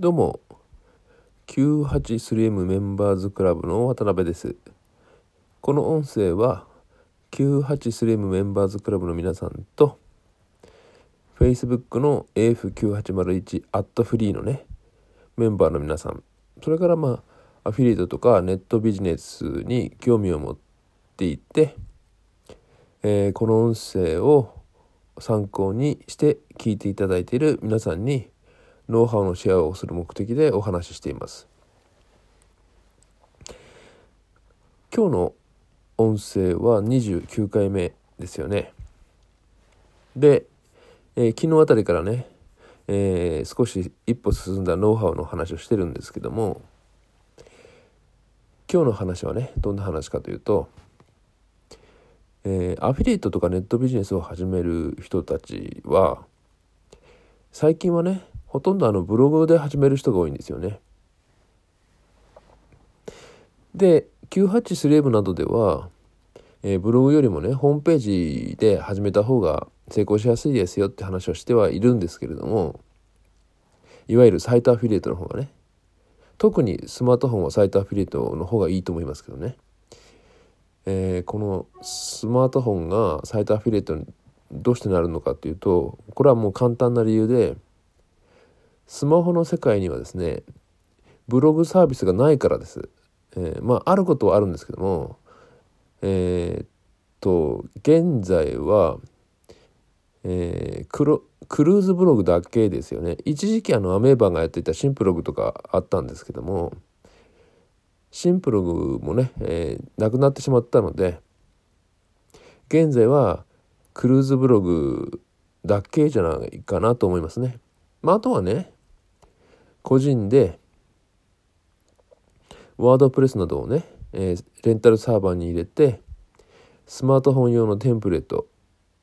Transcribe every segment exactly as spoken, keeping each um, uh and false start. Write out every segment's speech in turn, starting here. どうも きゅうはちスリーエム メンバーズクラブの渡辺です。この音声は きゅうはちスリーエム メンバーズクラブの皆さんと Facebook の エーエフきゅうはちまるいち アットフリーのねメンバーの皆さん、それからまあアフィリエイトとかネットビジネスに興味を持っていて、えー、この音声を参考にして聞いていただいている皆さんにノウハウのシェアをする目的でお話ししています。今日の音声はにじゅうきゅうかいめですよね。で、えー、昨日あたりからね、えー、少し一歩進んだノウハウの話をしてるんですけども、今日の話はねどんな話かというと、えー、アフィリエイトとかネットビジネスを始める人たちは最近はねほとんどあのブログで始める人が多いんですよね。で、きゅうはちスリーエムなどでは、えー、ブログよりもねホームページで始めた方が成功しやすいですよって話をしてはいるんですけれども、いわゆるサイトアフィリエイトの方がね、特にスマートフォンはサイトアフィリエイトの方がいいと思いますけどね、えー、このスマートフォンがサイトアフィリエイトにどうしてなるのかっていうと、これはもう簡単な理由で、スマホの世界にはですねブログサービスがないからです。えー、まああることはあるんですけども、えー、っと現在は、えー、クロクルーズブログだけですよね。一時期あのアメーバがやっていたシンプログとかあったんですけども、シンプログもね、えー、なくなってしまったので、現在はクルーズブログだけじゃないかなと思いますね。まあ、あとはね個人でワードプレスなどをね、えー、レンタルサーバーに入れてスマートフォン用のテンプレート、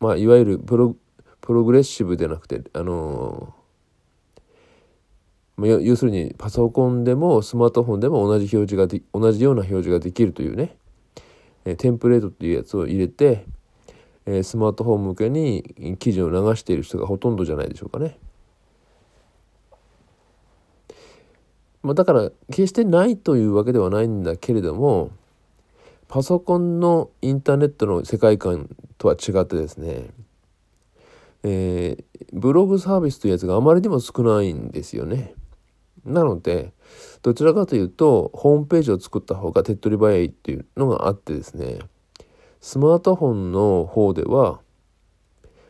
まあいわゆるプロ、プログレッシブでなくてあのー、要するにパソコンでもスマートフォンでも同じ表示がで同じような表示ができるというね、えー、テンプレートというやつを入れて、えー、スマートフォン向けに記事を流している人がほとんどじゃないでしょうかね。まあ、だから決してないというわけではないんだけれども、パソコンのインターネットの世界観とは違ってですね、えー、ブログサービスというやつがあまりにも少ないんですよね。なのでどちらかというとホームページを作った方が手っ取り早いっていうのがあってですね、スマートフォンの方では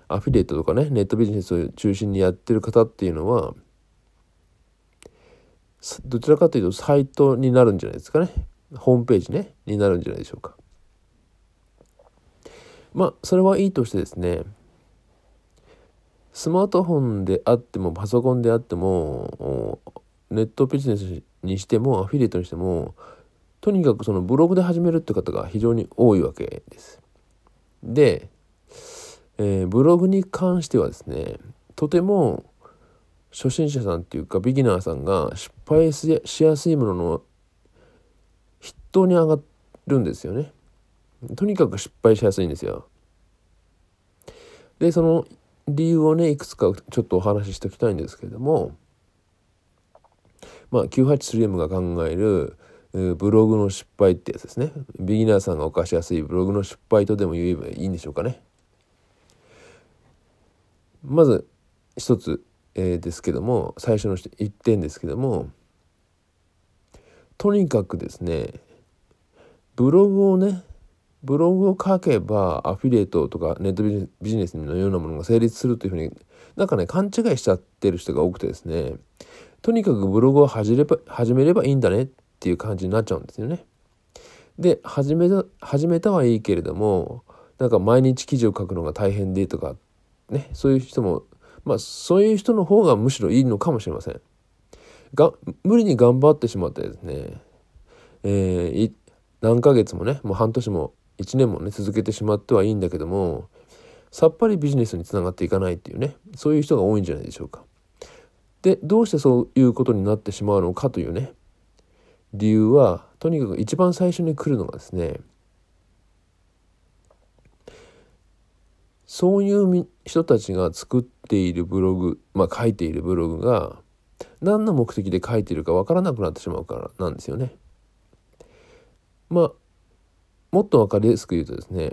アフィリエイトとかねネットビジネスを中心にやってる方っていうのはどちらかというとサイトになるんじゃないですかね。ホームページねになるんじゃないでしょうか。まあそれはいいとしてですね、スマートフォンであってもパソコンであってもネットビジネスにしてもアフィリエイトにしても、とにかくそのブログで始めるって方が非常に多いわけです。で、えー、ブログに関してはですね、とても初心者さんっていうかビギナーさんが失敗しやすいものの筆頭に上がるんですよね。とにかく失敗しやすいんですよ。で、その理由をねいくつかちょっとお話ししておきたいんですけれども、まあ きゅうはちスリーエム が考えるブログの失敗ってやつですね。ビギナーさんが犯しやすいブログの失敗とでも言えばいいんでしょうかね。まず一つえー、ですけども、最初のいってんですけども、とにかくですねブログをねブログを書けばアフィリエイトとかネットビジネスのようなものが成立するというふうになんかね勘違いしちゃってる人が多くてですね、とにかくブログを始めれば、始めればいいんだねっていう感じになっちゃうんですよね。で、始めた、始めたはいいけれどもなんか毎日記事を書くのが大変でとかね、そういう人もまあ、そういう人の方がむしろいいのかもしれませんが、無理に頑張ってしまってですね、えー、何ヶ月もねもう半年もいちねんもね続けてしまってはいいんだけども、さっぱりビジネスにつながっていかないっていうね、そういう人が多いんじゃないでしょうか。で、どうしてそういうことになってしまうのかというね理由は、とにかく一番最初に来るのがですね、そういう人たちが作っているブログ、まあ書いているブログが何の目的で書いているか分からなくなってしまうからなんですよね。まあもっと分かりやすく言うとですね、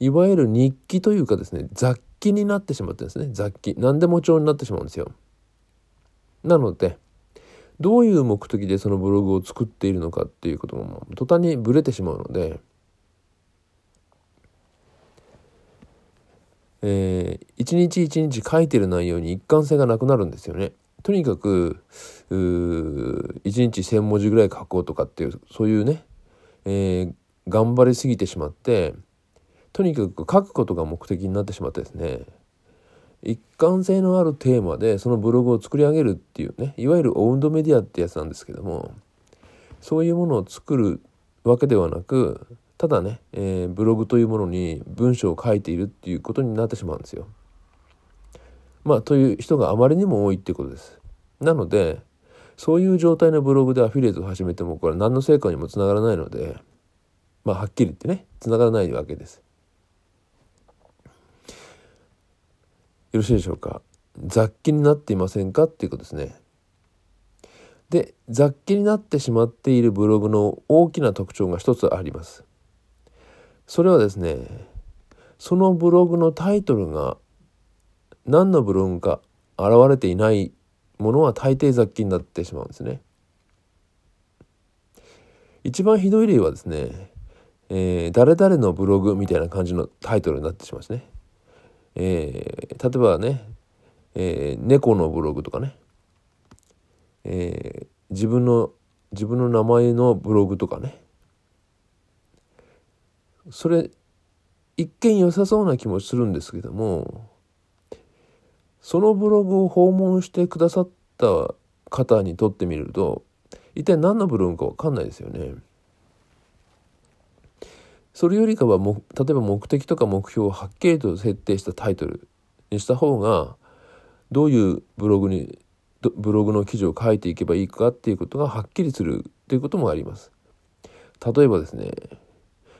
いわゆる日記というかですね、雑記になってしまってですね、雑記何でも帳になってしまうんですよ。なのでどういう目的でそのブログを作っているのかっていうことも途端にブレてしまうので、えー、一日一日書いてる内容に一貫性がなくなるんですよね。とにかく一日千文字ぐらい書こうとかっていうそういうね、えー、頑張りすぎてしまって、とにかく書くことが目的になってしまってですね、一貫性のあるテーマでそのブログを作り上げるっていうね、いわゆるオウンドメディアってやつなんですけども、そういうものを作るわけではなく、ただね、えー、ブログというものに文章を書いているっていうことになってしまうんですよ。まあという人があまりにも多いってことです。なのでそういう状態のブログでアフィリエイトを始めてもこれ何の成果にもつながらないので、まあはっきり言ってね、つながらないわけです。よろしいでしょうか。雑記になっていませんかっていうことですね。で、雑記になってしまっているブログの大きな特徴が一つあります。それはですね、そのブログのタイトルが何のブログか現れていないものは大抵雑記になってしまうんですね。一番ひどい例はですね、えー、誰々のブログみたいな感じのタイトルになってしまうんですね。えー、例えばね、えー、猫のブログとかね、えー、自分の自分の名前のブログとかね、それ一見良さそうな気もするんですけども、そのブログを訪問してくださった方にとってみると一体何のブログか分かんないですよね。それよりかはも例えば目的とか目標をはっきりと設定したタイトルにした方が、どういうブログにブログの記事を書いていけばいいかっていうことがはっきりするということもあります。例えばですね、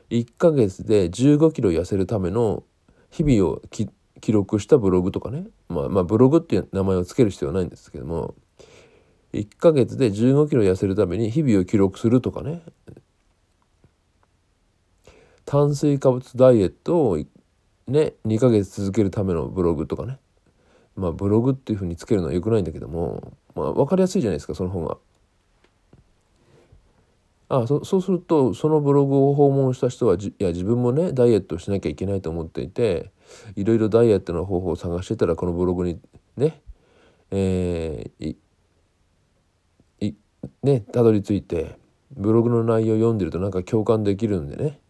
いっかげつでじゅうごキロ痩せるための日々をき記録したブログとかね、まあ、まあブログっていう名前をつける必要はないんですけども、いっかげつでじゅうごキロ痩せるために日々を記録するとかね、炭水化物ダイエットをねにかげつ続けるためのブログとかね、まあブログっていうふうにつけるのは良くないんだけども、まあ分かりやすいじゃないですか、その方が。ああ そ, そうするとそのブログを訪問した人はじいや自分もねダイエットをしなきゃいけないと思っていて、いろいろダイエットの方法を探してたらこのブログにねえー、いいねたどり着いて、ブログの内容を読んでるとなんか共感できるんでね、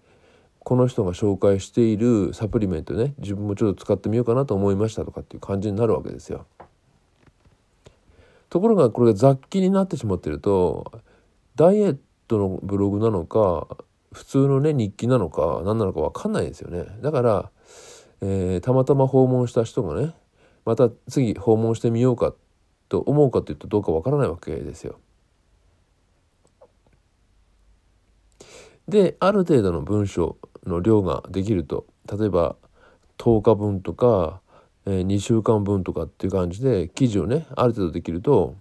この人が紹介しているサプリメントね、自分もちょっと使ってみようかなと思いましたとかっていう感じになるわけですよ。ところがこれが雑記になってしまっていると、ダイエットのブログなのか普通のね日記なのか何なのか分かんないですよね。だから、えー、たまたま訪問した人がねまた次訪問してみようかと思うかというとどうか分からないわけですよ。で、ある程度の文章の量ができると、例えばとおかぶんとか、えー、にしゅうかんぶんとかっていう感じで記事をねある程度できると、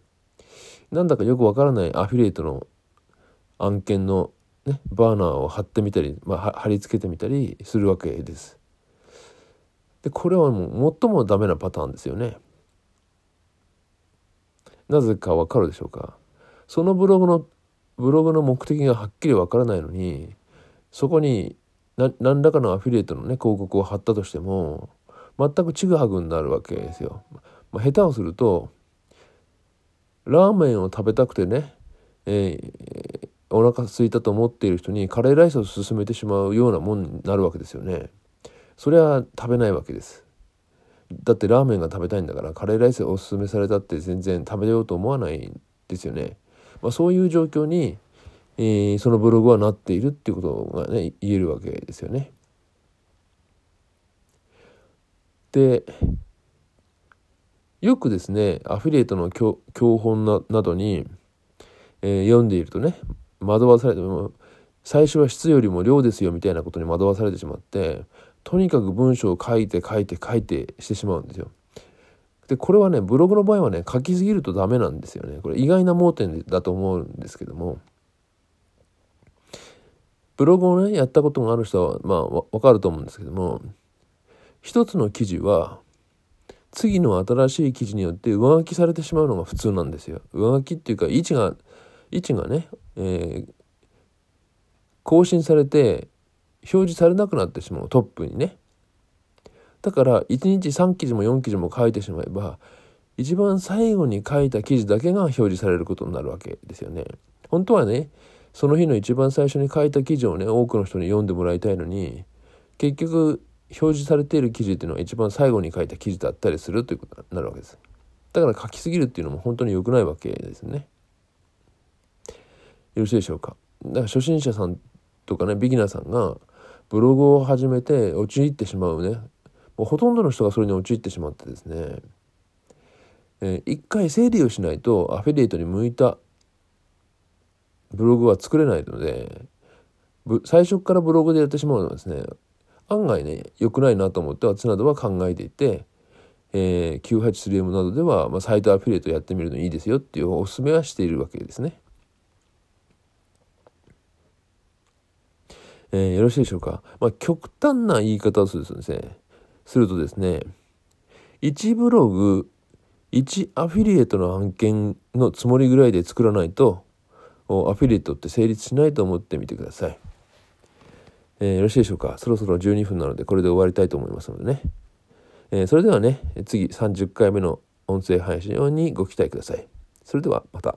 なんだかよくわからないアフィリエイトの案件の、ね、バーナーを貼ってみたり、まあ、貼り付けてみたりするわけです。でこれはもう最もダメなパターンですよね。なぜかわかるでしょうか。そのブログのブログの目的がはっきりわからないのに、そこに何らかのアフィリエイトのね広告を貼ったとしても全くちぐはぐになるわけですよ。まあ、下手をするとラーメンを食べたくてね、えー、お腹空いたと思っている人にカレーライスを勧めてしまうようなもんになるわけですよね。それは食べないわけです。だってラーメンが食べたいんだから、カレーライスをお勧めされたって全然食べようと思わないですよね。まあ、そういう状況にえー、そのブログはなっているっていうことがね言えるわけですよね。でよくですねアフィリエイトの 教, 教本 な, などに、えー、読んでいるとね惑わされて、最初は質よりも量ですよみたいなことに惑わされてしまって、とにかく文章を書いて書いて書いてしてしまうんですよ。でこれはねブログの場合はね書きすぎるとダメなんですよね。これ意外な盲点だと思うんですけども、ブログをねやったことがある人はまあ分かると思うんですけども、一つの記事は次の新しい記事によって上書きされてしまうのが普通なんですよ。上書きっていうか位置が位置がね、えー、更新されて表示されなくなってしまう、トップにね。だからいちにちさんきじもよんきじも書いてしまえば、一番最後に書いた記事だけが表示されることになるわけですよね。本当はね、その日の一番最初に書いた記事をね、多くの人に読んでもらいたいのに、結局表示されている記事っていうのは一番最後に書いた記事だったりするということになるわけです。だから書きすぎるっていうのも本当に良くないわけですね。よろしいでしょうか。だから初心者さんとかね、ビギナーさんがブログを始めて陥ってしまうね、もうほとんどの人がそれに陥ってしまってですね、えー、一回整理をしないとアフィリエイトに向いたブログは作れないので、最初からブログでやってしまうのはですね、案外ね良くないなと思って私などは考えていて、えー、きゅうはちスリーエム などでは、まあ、サイトアフィリエイトやってみるのいいですよっていうおすすめはしているわけですね。えー、よろしいでしょうか。まあ、極端な言い方をするとですねするとですね、いちブログ、いちアフィリエイトの案件のつもりぐらいで作らないと、アフィリエイトって成立しないと思ってみてください。えー、よろしいでしょうか。そろそろじゅうにふんなので、これで終わりたいと思いますのでね。えー、それではね、次さんじゅっかいめの音声配信にご期待ください。それではまた。